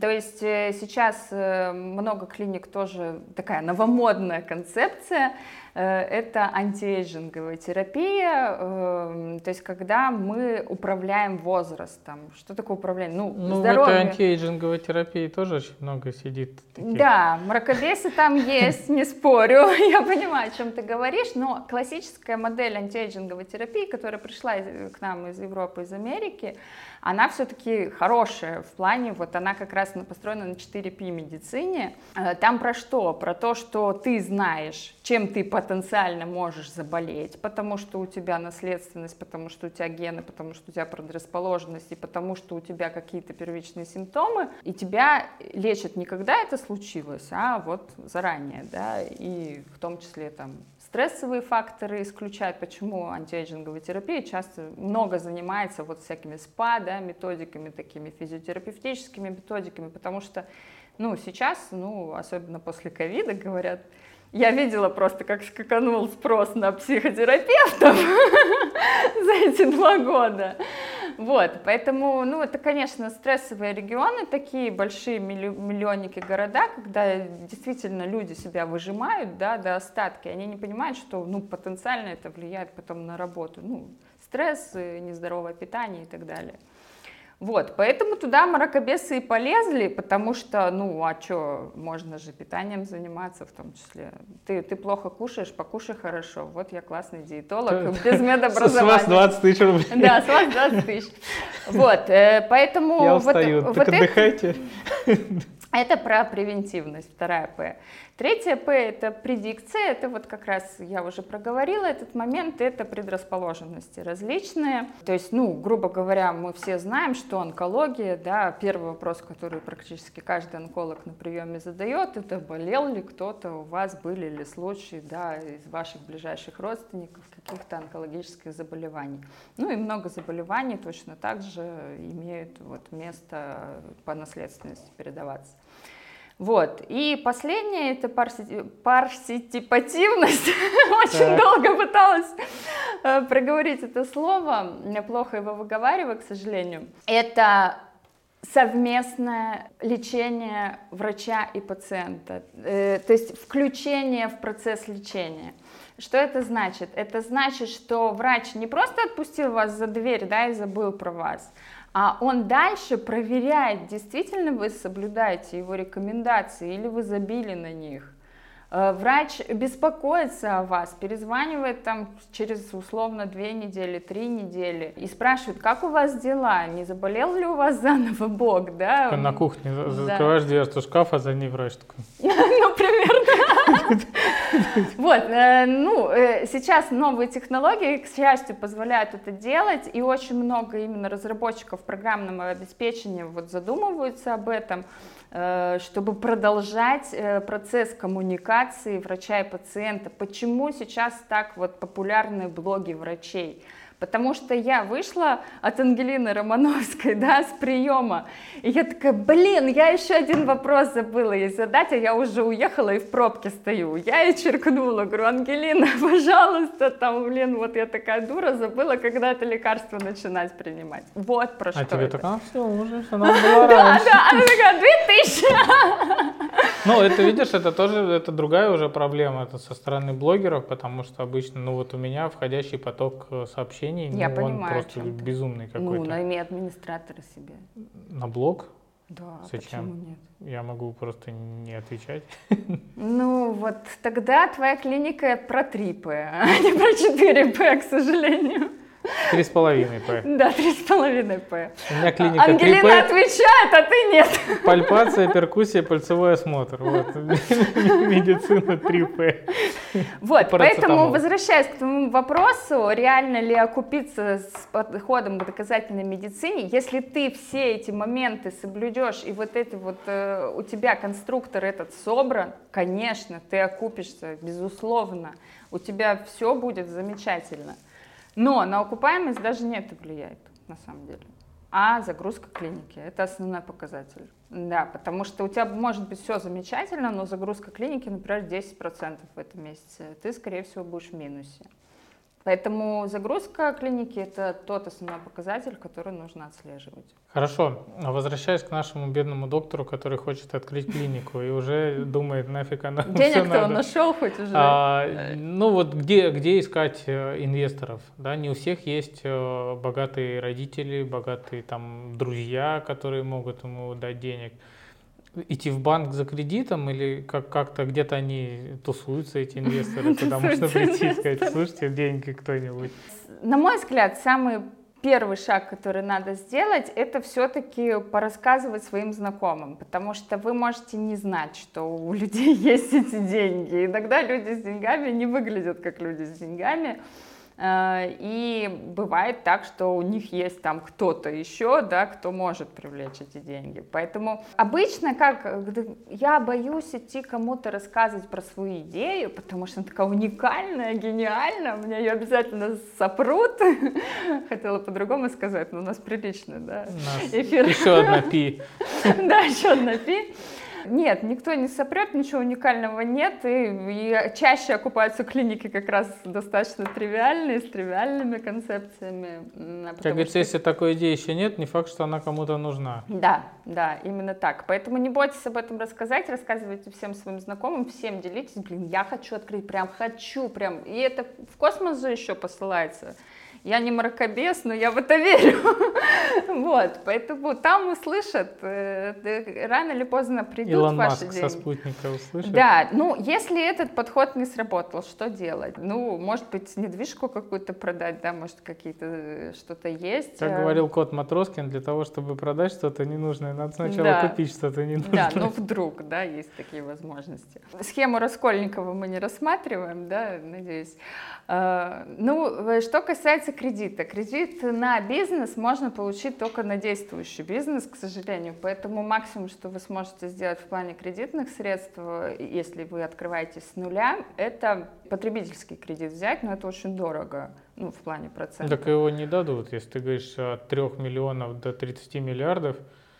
То есть сейчас много клиник, тоже такая новомодная концепция, это антиэйджинговая терапия, то есть когда мы управляем возрастом. Что такое управление? Здоровье. В этой антиэйджинговой терапии тоже очень много сидит таких. Да, мракобесы там есть, не спорю, я понимаю, о чем ты говоришь, но классическая модель антиэйджинговой терапии, которая пришла к нам из Европы, из Америки, она все-таки хорошая в плане, вот она как раз построена на 4P медицине. Там про что? Про то, что ты знаешь, чем ты потенциально можешь заболеть, потому что у тебя наследственность, потому что у тебя гены, потому что у тебя предрасположенность и потому что у тебя какие-то первичные симптомы, и тебя лечат не когда это случилось, а вот заранее, да, и в том числе там стрессовые факторы исключают, почему антиэйджинговая терапия часто много занимается вот всякими СПА, да, методиками, такими физиотерапевтическими методиками, потому что, сейчас, особенно после ковида, говорят, я видела просто, как скаканул спрос на психотерапевтов за эти 2 года. Вот, поэтому, это, конечно, стрессовые регионы, такие большие миллионники города, когда действительно люди себя выжимают, да, до остатки, они не понимают, что, потенциально это влияет потом на работу, стресс, нездоровое питание и так далее. Вот, поэтому туда мракобесы и полезли, потому что, можно же питанием заниматься в том числе. Ты плохо кушаешь, покушай хорошо. Вот я классный диетолог, без медобразования. С вас 20 000 рублей. Да, с вас 20 000. Вот, поэтому... Я устаю, так отдыхайте. Это про превентивность, вторая П. Третья П – это предикция, это вот как раз я уже проговорила этот момент, это предрасположенности различные. То есть, грубо говоря, мы все знаем, что онкология, да, первый вопрос, который практически каждый онколог на приеме задает, это болел ли кто-то у вас, были ли случаи, да, из ваших ближайших родственников каких-то онкологических заболеваний. И много заболеваний точно так же имеют вот место по наследственности передаваться. Вот, и последнее, это парситипативность, очень долго пыталась проговорить это слово, я плохо его выговариваю, к сожалению. Это совместное лечение врача и пациента, то есть включение в процесс лечения. Что это значит? Это значит, что врач не просто отпустил вас за дверь, да, и забыл про вас, а он дальше проверяет, действительно вы соблюдаете его рекомендации или вы забили на них. Врач беспокоится о вас, перезванивает там через условно 2 недели, 3 недели и спрашивает, как у вас дела, не заболел ли у вас заново бок, да? На кухне закрываешь дверцу шкафа, за ней врач такой. Примерно. Вот, сейчас новые технологии, к счастью, позволяют это делать, и очень много именно разработчиков программного обеспечения задумываются об этом, чтобы продолжать процесс коммуникации врача и пациента. Почему сейчас так популярны блоги врачей? Потому что я вышла от Ангелины Романовской, да, с приема, и я такая, блин, я еще один вопрос забыла ей задать, а я уже уехала и в пробке стою. Я ей черкнула, говорю, Ангелина, пожалуйста, там, блин, вот я такая дура, забыла, когда это лекарство начинать принимать. Вот про что это. А тебе так, все, уже, она была раньше. Да, она такая, 2000. Ну, это, видишь, это тоже, это другая уже проблема, это со стороны блогеров, потому что обычно, ну, вот у меня входящий поток сообщений, я ну, понимаю, он просто безумный какой-то. Ну, найми администратора себе. На блог? Да, зачем? Почему нет? Я могу просто не отвечать. Ну, вот тогда твоя клиника про 3П, а не про 4П, к сожалению. 3,5П. Да, 3,5П. У меня клиника 3П. Ангелина отвечает, а ты нет. Пальпация, перкуссия, пальцевой осмотр. Вот. Медицина 3П. Вот, поэтому, возвращаясь к тому вопросу, реально ли окупиться с подходом к доказательной медицине, если ты все эти моменты соблюдешь, и вот эти вот у тебя конструктор этот собран, конечно, ты окупишься, безусловно. У тебя все будет замечательно. Но на окупаемость даже не это влияет, на самом деле. А загрузка клиники – это основной показатель. Да, потому что у тебя может быть все замечательно, но загрузка клиники, например, 10% в этом месяце. Ты, скорее всего, будешь в минусе. Поэтому загрузка клиники – это тот основной показатель, который нужно отслеживать. Хорошо. Возвращаясь к нашему бедному доктору, который хочет открыть клинику и уже думает, нафиг она все надо. Денег-то он нашел хоть уже. Ну вот где искать инвесторов? Да? Не у всех есть богатые родители, богатые там друзья, которые могут ему дать денег. Идти в банк за кредитом или как-то где-то они тусуются, эти инвесторы, куда можно прийти и сказать, слушайте, деньги кто-нибудь? На мой взгляд, самый первый шаг, который надо сделать, это все-таки порассказывать своим знакомым, потому что вы можете не знать, что у людей есть эти деньги. Иногда люди с деньгами не выглядят как люди с деньгами. И бывает так, что у них есть там кто-то еще, да, кто может привлечь эти деньги. Поэтому обычно как я боюсь идти кому-то рассказывать про свою идею, потому что она такая уникальная, гениальная, мне ее обязательно сопрут. Хотела по-другому сказать, но у нас приличный, да, эфир. Еще одна пи. Да, еще одна пи. Нет, никто не сопрет, ничего уникального нет, и чаще окупаются клиники как раз достаточно тривиальные, с тривиальными концепциями. Как говорится, если такой идеи еще нет, не факт, что она кому-то нужна. Да, да, именно так. Поэтому не бойтесь об этом рассказать, рассказывайте всем своим знакомым, всем делитесь. Блин, я хочу открыть, прям хочу, прям. И это в космос же еще посылается. Я не мракобес, но я в это верю. Вот, поэтому там услышат, рано или поздно придут Илон ваши Маск деньги. Илон Маск со спутника услышит. Да, ну, если этот подход не сработал, что делать? Ну, может быть, недвижку какую-то продать, да, может, какие-то что-то есть. Как говорил Кот Матроскин, для того, чтобы продать что-то ненужное, надо сначала купить что-то ненужное. Да, но вдруг, да, есть такие возможности. Схему Раскольникова мы не рассматриваем, да, надеюсь. Ну, что касается кредита. Кредит на бизнес можно получить только на действующий бизнес, к сожалению. Поэтому максимум, что вы сможете сделать в плане кредитных средств, если вы открываетесь с нуля, это потребительский кредит взять, но это очень дорого, ну, в плане процентов. Так его не дадут, если ты говоришь от 3 миллионов до 30 миллиардов.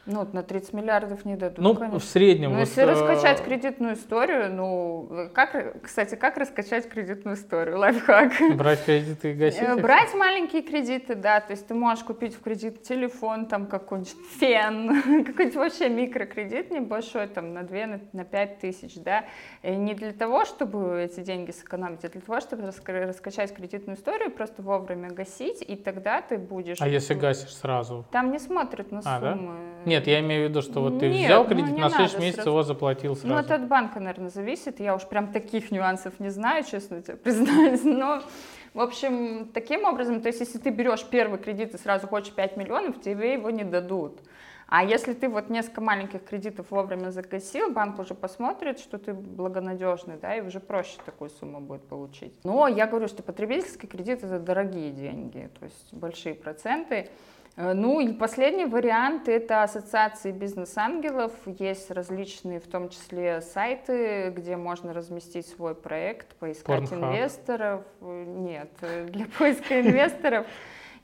Ну, на 30 миллиардов не дадут, ну, конечно. В среднем. Но если раскачать кредитную историю, ну, как раскачать кредитную историю? Лайфхак. Брать кредиты и гасить? Брать маленькие кредиты, да, то есть ты можешь купить в кредит телефон, там, какой-нибудь фен, какой-нибудь вообще микрокредит небольшой, там, на 2, на 5 тысяч, да, и не для того, чтобы эти деньги сэкономить, а для того, чтобы раскачать кредитную историю, просто вовремя гасить, и тогда ты будешь... А если гасишь сразу? Там не смотрят на суммы. Да? Нет, я имею в виду, что вот ты взял кредит, на 6 месяцев его заплатил сразу. Ну, это от банка, наверное, зависит. Я уж прям таких нюансов не знаю, честно тебе признаюсь. Но, в общем, таким образом, то есть, если ты берешь первый кредит и сразу хочешь 5 миллионов, тебе его не дадут. А если ты вот несколько маленьких кредитов вовремя загасил, банк уже посмотрит, что ты благонадежный, да, и уже проще такую сумму будет получить. Но я говорю, что потребительский кредит – это дорогие деньги, то есть большие проценты. Ну и последний вариант – это ассоциации бизнес-ангелов. Есть различные, в том числе, сайты, где можно разместить свой проект, поискать инвесторов. Нет, для поиска инвесторов.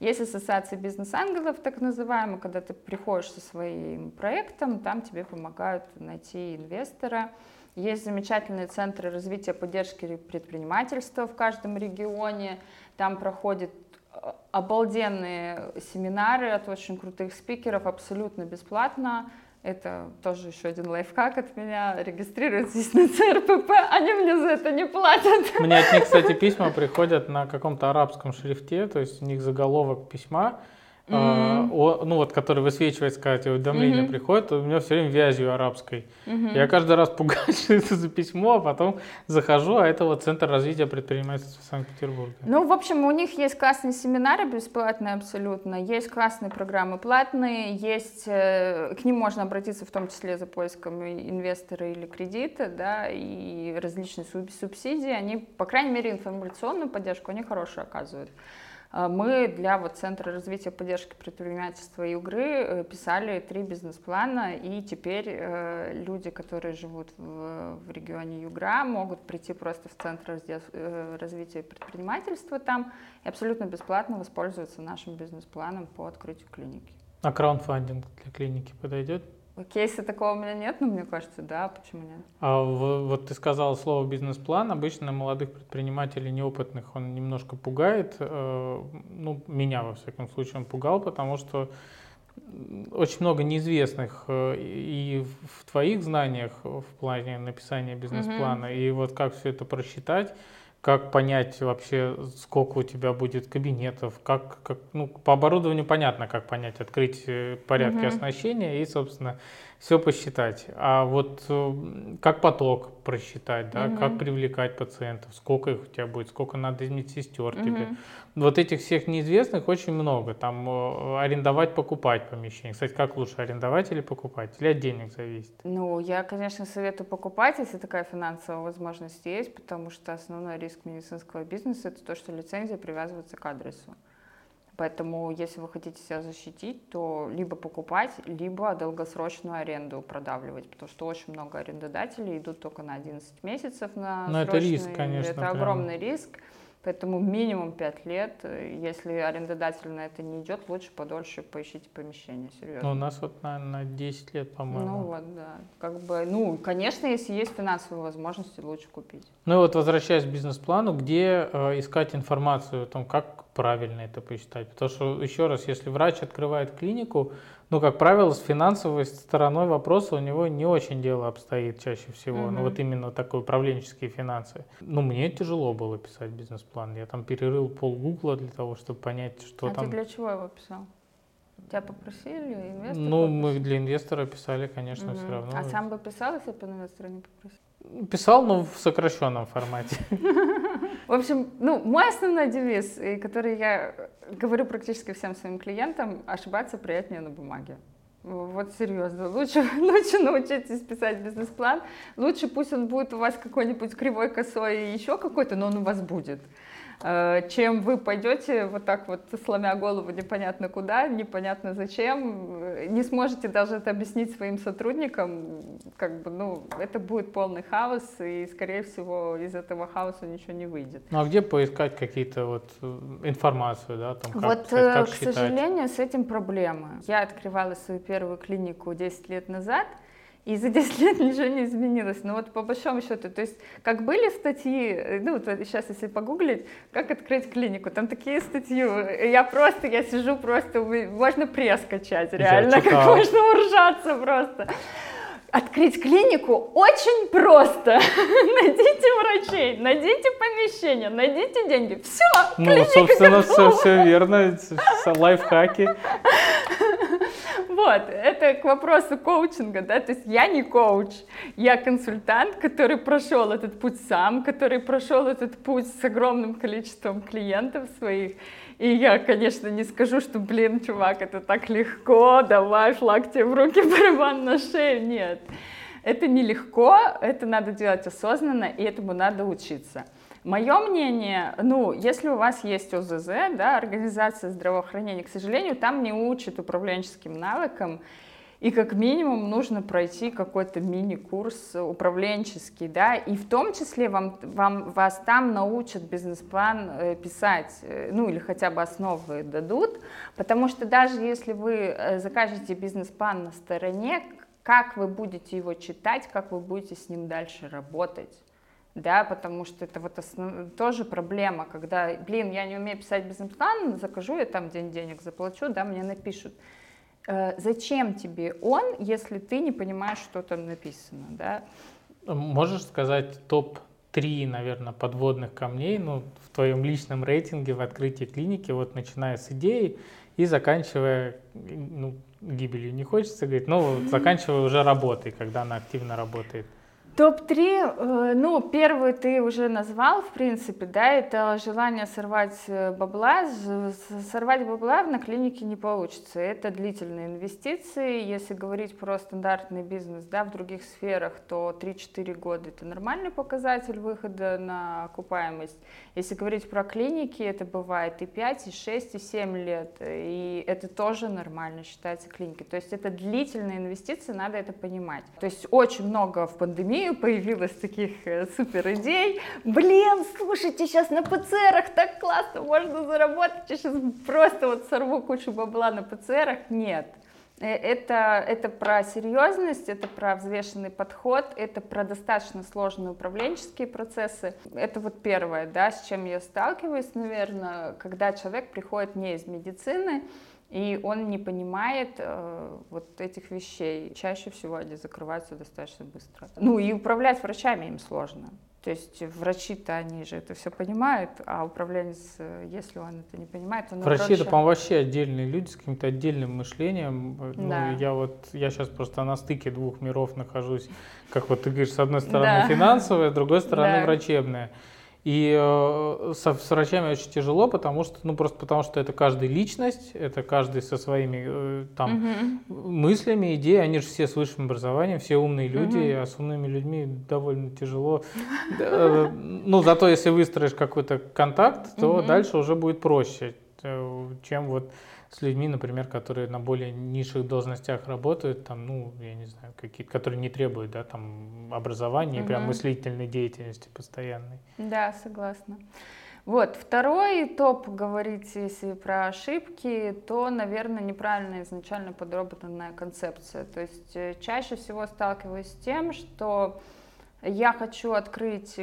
Есть ассоциации бизнес-ангелов, так называемые, когда ты приходишь со своим проектом, там тебе помогают найти инвестора. Есть замечательные центры развития поддержки предпринимательства в каждом регионе. Там проходит обалденные семинары от очень крутых спикеров, абсолютно бесплатно. Это тоже еще один лайфхак от меня. Регистрируйтесь на ЦРПП, они мне за это не платят. Мне от них, кстати, письма приходят на каком-то арабском шрифте, то есть у них заголовок письма, который высвечивается, когда уведомления приходят, у меня все время вязью арабской. Я каждый раз пугаюсь, что это за письмо, а потом захожу, а это вот Центр развития предпринимательства в Санкт-Петербурге. Ну, в общем, у них есть классные семинары, бесплатные абсолютно, есть классные программы платные, есть, к ним можно обратиться в том числе за поиском инвестора или кредита, да, и различные субсидии, они, по крайней мере, информационную поддержку, они хорошую оказывают. Мы для вот Центра развития поддержки предпринимательства и игры писали 3 бизнес-плана, и теперь люди, которые живут в регионе Югра, могут прийти просто в Центр развития предпринимательства там и абсолютно бесплатно воспользоваться нашим бизнес-планом по открытию клиники. А краундфандинг для клиники подойдет? Кейса такого у меня нет, но мне кажется, да, почему нет? А вот ты сказала слово «бизнес-план». Обычно молодых предпринимателей неопытных он немножко пугает. Ну, меня, во всяком случае, он пугал, потому что очень много неизвестных и в твоих знаниях в плане написания бизнес-плана, и вот как все это просчитать. Как понять вообще, сколько у тебя будет кабинетов, по оборудованию понятно, как понять, открыть порядки оснащения и, собственно, все посчитать. А вот как поток просчитать, да, как привлекать пациентов, сколько их у тебя будет, сколько надо медсестер тебе. Вот этих всех неизвестных очень много. Там арендовать, покупать помещение. Кстати, как лучше, арендовать или покупать? Или от денег зависит? Ну, я, конечно, советую покупать, если такая финансовая возможность есть, потому что основной риск медицинского бизнеса – это то, что лицензия привязывается к адресу. Поэтому, если вы хотите себя защитить, то либо покупать, либо долгосрочную аренду продавливать, потому что очень много арендодателей идут только на 11 месяцев на срочную. Но это риск, конечно. Это огромный риск, поэтому минимум 5 лет. Если арендодатель на это не идет, лучше подольше поищите помещение, серьезно. Ну, у нас вот, наверное, 10 лет, по-моему. Ну, вот, да. Конечно, если есть финансовые возможности, лучше купить. Ну, и вот, возвращаясь к бизнес-плану, где искать информацию о том, как правильно это посчитать, потому что, еще раз, если врач открывает клинику, как правило, с финансовой стороной вопроса у него не очень дело обстоит чаще всего, именно такой управленческие финансы. Мне тяжело было писать бизнес-план, я там перерыл пол-гугла для того, чтобы понять, что там. А ты для чего его писал? Тебя попросили, инвестора? Ну, мы для инвестора писали, конечно, все равно. А сам бы писал, если бы инвестора не попросил? Писал, но в сокращенном формате. В общем, мой основной девиз, который я говорю практически всем своим клиентам, ошибаться приятнее на бумаге. Вот серьезно, лучше научитесь писать бизнес-план, лучше пусть он будет у вас какой-нибудь кривой, косой и еще какой-то, но он у вас будет. Чем вы пойдете вот так вот, сломя голову, непонятно куда, непонятно зачем, не сможете даже это объяснить своим сотрудникам, это будет полный хаос, и, скорее всего, из этого хаоса ничего не выйдет. А где поискать какие-то информацию, да, там, как считать? К сожалению, с этим проблема. Я открывала свою первую клинику 10 лет назад, и за 10 лет ничего не изменилось. Но по большому счету, то есть, как были статьи, сейчас, если погуглить, как открыть клинику, там такие статьи, я сижу просто, можно пресс качать, реально, как можно уржаться просто. Открыть клинику очень просто. Найдите врачей, найдите помещение, найдите деньги. Все, клиника готова. Собственно, все верно, лайфхаки. Вот, это к вопросу коучинга, да, то есть я не коуч, я консультант, который прошел этот путь сам, который прошел этот путь с огромным количеством клиентов своих, и я, конечно, не скажу, что, чувак, это так легко, давай, флаг тебе в руки, барабан на шею, нет. Это нелегко, это надо делать осознанно, и этому надо учиться. Мое мнение, если у вас есть ОЗЗ, организация здравоохранения, к сожалению, там не учат управленческим навыкам, и как минимум нужно пройти какой-то мини-курс управленческий, и в том числе вас там научат бизнес-план писать, или хотя бы основы дадут, потому что даже если вы закажете бизнес-план на стороне, как вы будете его читать, как вы будете с ним дальше работать? Потому что это тоже проблема, когда, я не умею писать бизнес-план, закажу я там день денег, заплачу, мне напишут. Зачем тебе он, если ты не понимаешь, что там написано, Можешь сказать топ-3, наверное, подводных камней, в твоем личном рейтинге в открытии клиники, начиная с идеи и заканчивая, гибелью не хочется говорить, заканчивая уже работой, когда она активно работает? Топ-3, первый ты уже назвал, в принципе, это желание сорвать бабла. Сорвать бабла на клинике не получится, это длительные инвестиции. Если говорить про стандартный бизнес, в других сферах, то 3-4 года это нормальный показатель выхода на окупаемость. Если говорить про клиники, это бывает и 5, и 6, и 7 лет, и это тоже нормально считается клиники. То есть это длительные инвестиции, надо это понимать. То есть очень много в пандемии появилось таких супер идей. Слушайте, сейчас на ПЦРах так классно можно заработать, я сейчас просто сорву кучу бабла на ПЦРах. Нет, это про серьезность, это про взвешенный подход, это про достаточно сложные управленческие процессы. Это первое, с чем я сталкиваюсь, наверное, когда человек приходит не из медицины, и он не понимает этих вещей. Чаще всего они закрываются достаточно быстро. И управлять врачами им сложно. То есть врачи-то, они же это все понимают, а управленец, если он это не понимает, он... Врачи — это, по-моему, вообще отдельные люди с каким-то отдельным мышлением. Да. Я сейчас просто на стыке двух миров нахожусь. Как ты говоришь, с одной стороны финансовая, с другой стороны врачебная. И с врачами очень тяжело, потому что, просто потому что это каждая личность, это каждый со своими мыслями, идеями, они же все с высшим образованием, все умные люди, а с умными людьми довольно тяжело. Зато если выстроишь какой-то контакт, то дальше уже будет проще, чем с людьми, например, которые на более низших должностях работают, я не знаю, какие-то, которые не требуют, образования, прям мыслительной деятельности постоянной. Да, согласна. Второй топ, говорить, если про ошибки, то, наверное, неправильно изначально подработанная концепция. То есть чаще всего сталкиваюсь с тем, что я хочу открыть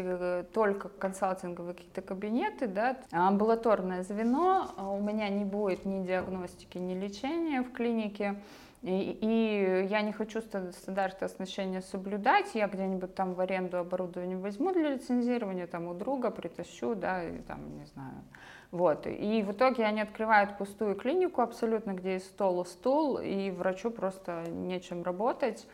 только консалтинговые какие-то кабинеты, амбулаторное звено, у меня не будет ни диагностики, ни лечения в клинике, и я не хочу стандарты оснащения соблюдать, я где-нибудь там в аренду оборудование возьму для лицензирования, у друга притащу, не знаю. И в итоге они открывают пустую клинику абсолютно, где из стола стул, и врачу просто нечем работать.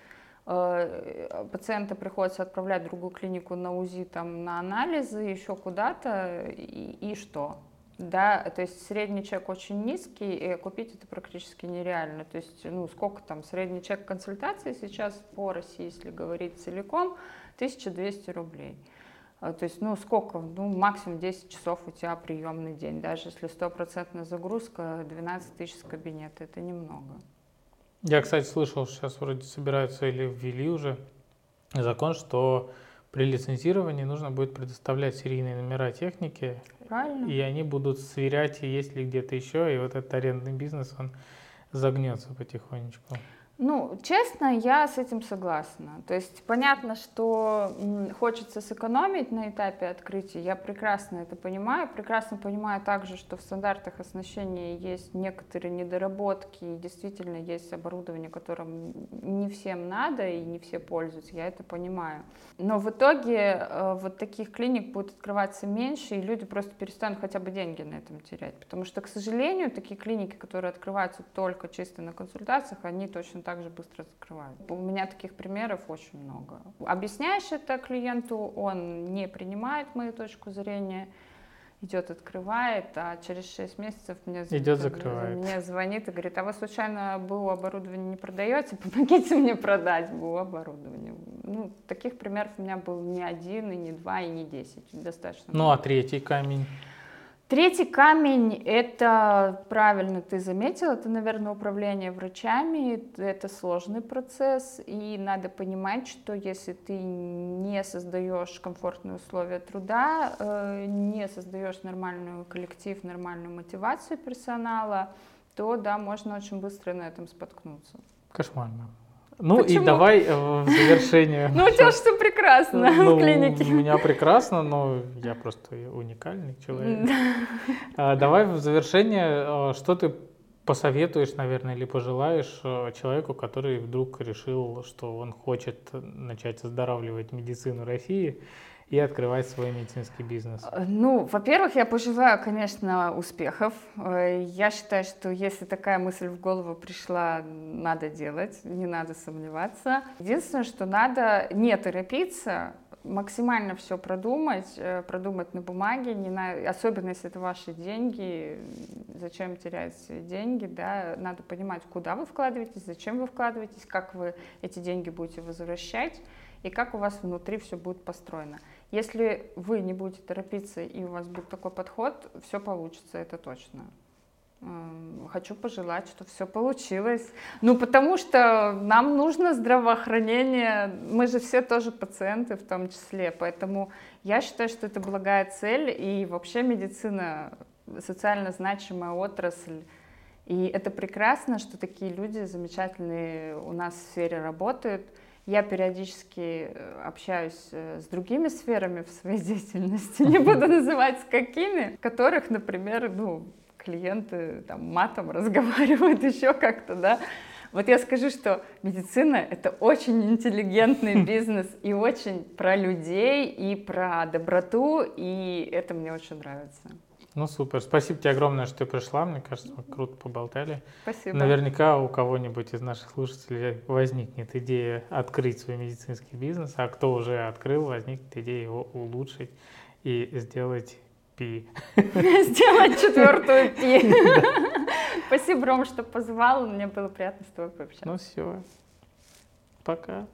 Пациента приходится отправлять в другую клинику на УЗИ, на анализы, еще куда-то, и что? То есть средний чек очень низкий, и купить это практически нереально. То есть, сколько там средний чек консультации сейчас по России, если говорить целиком, 1200 рублей. То есть, сколько? Максимум 10 часов у тебя приемный день. Даже если 100% загрузка, 12 тысяч с кабинета, это немного. Я, кстати, слышал, что сейчас вроде собираются или ввели уже закон, что при лицензировании нужно будет предоставлять серийные номера техники. Правильно. И они будут сверять, есть ли где-то еще, и этот арендный бизнес, он загнется потихонечку. Честно, я с этим согласна. То есть понятно, что хочется сэкономить на этапе открытия, я прекрасно это понимаю. Прекрасно понимаю также, что в стандартах оснащения есть некоторые недоработки, и действительно есть оборудование, которым не всем надо и не все пользуются, я это понимаю. Но в итоге таких клиник будет открываться меньше, и люди просто перестанут хотя бы деньги на этом терять. Потому что, к сожалению, такие клиники, которые открываются только чисто на консультациях, они точно так же быстро закрывают. У меня таких примеров очень много. Объясняешь это клиенту, он не принимает мою точку зрения, идет открывает, а через 6 месяцев мне звонит и говорит: а вы случайно БУ оборудование не продаете? Помогите мне продать БУ оборудование. Ну, таких примеров у меня был не один, и не два, и не 10. Достаточно. Ну, а третий камень? Третий камень, это, правильно ты заметила, это, наверное, управление врачами, это сложный процесс, и надо понимать, что если ты не создаешь комфортные условия труда, не создаешь нормальный коллектив, нормальную мотивацию персонала, то, да, можно очень быстро на этом споткнуться. Кошмарно. Ну Почему? И давай в завершение. Ну у тебя же все прекрасно в клинике. У меня прекрасно, но я просто уникальный человек. Давай в завершение, что ты посоветуешь, наверное, или пожелаешь человеку, который вдруг решил, что он хочет начать оздоравливать медицину России и открывать свой медицинский бизнес? Ну, во-первых, я пожелаю, конечно, успехов. Я считаю, что если такая мысль в голову пришла, надо делать, не надо сомневаться. Единственное, что надо не торопиться, максимально все продумать на бумаге, особенно если это ваши деньги, зачем терять деньги, да, надо понимать, куда вы вкладываетесь, зачем вы вкладываетесь, как вы эти деньги будете возвращать и как у вас внутри все будет построено. Если вы не будете торопиться и у вас будет такой подход, все получится, это точно. Хочу пожелать, что все получилось. Ну, потому что нам нужно здравоохранение, мы же все тоже пациенты в том числе, поэтому я считаю, что это благая цель, и вообще медицина социально значимая отрасль. И это прекрасно, что такие люди замечательные у нас в сфере работают. Я периодически общаюсь с другими сферами в своей деятельности, не буду называть с какими, в которых, например, ну, клиенты там матом разговаривают, еще как-то, да. Вот я скажу, что медицина – это очень интеллигентный бизнес и очень про людей, и про доброту, и это мне очень нравится. Ну, супер. Спасибо тебе огромное, что ты пришла. Мне кажется, мы круто поболтали. Спасибо. Наверняка у кого-нибудь из наших слушателей возникнет идея открыть свой медицинский бизнес, а кто уже открыл, возникнет идея его улучшить и сделать пи. Сделать четвертую пи. Спасибо, Ром, что позвал. Мне было приятно с тобой пообщаться. Ну все. Пока.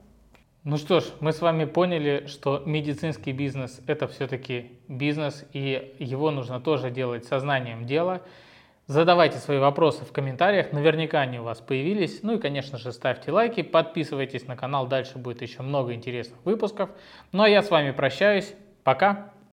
Ну что ж, мы с вами поняли, что медицинский бизнес – это все-таки бизнес, и его нужно тоже делать сознанием дела. Задавайте свои вопросы в комментариях, наверняка они у вас появились. Ну и, конечно же, ставьте лайки, подписывайтесь на канал, дальше будет еще много интересных выпусков. Ну а я с вами прощаюсь, пока!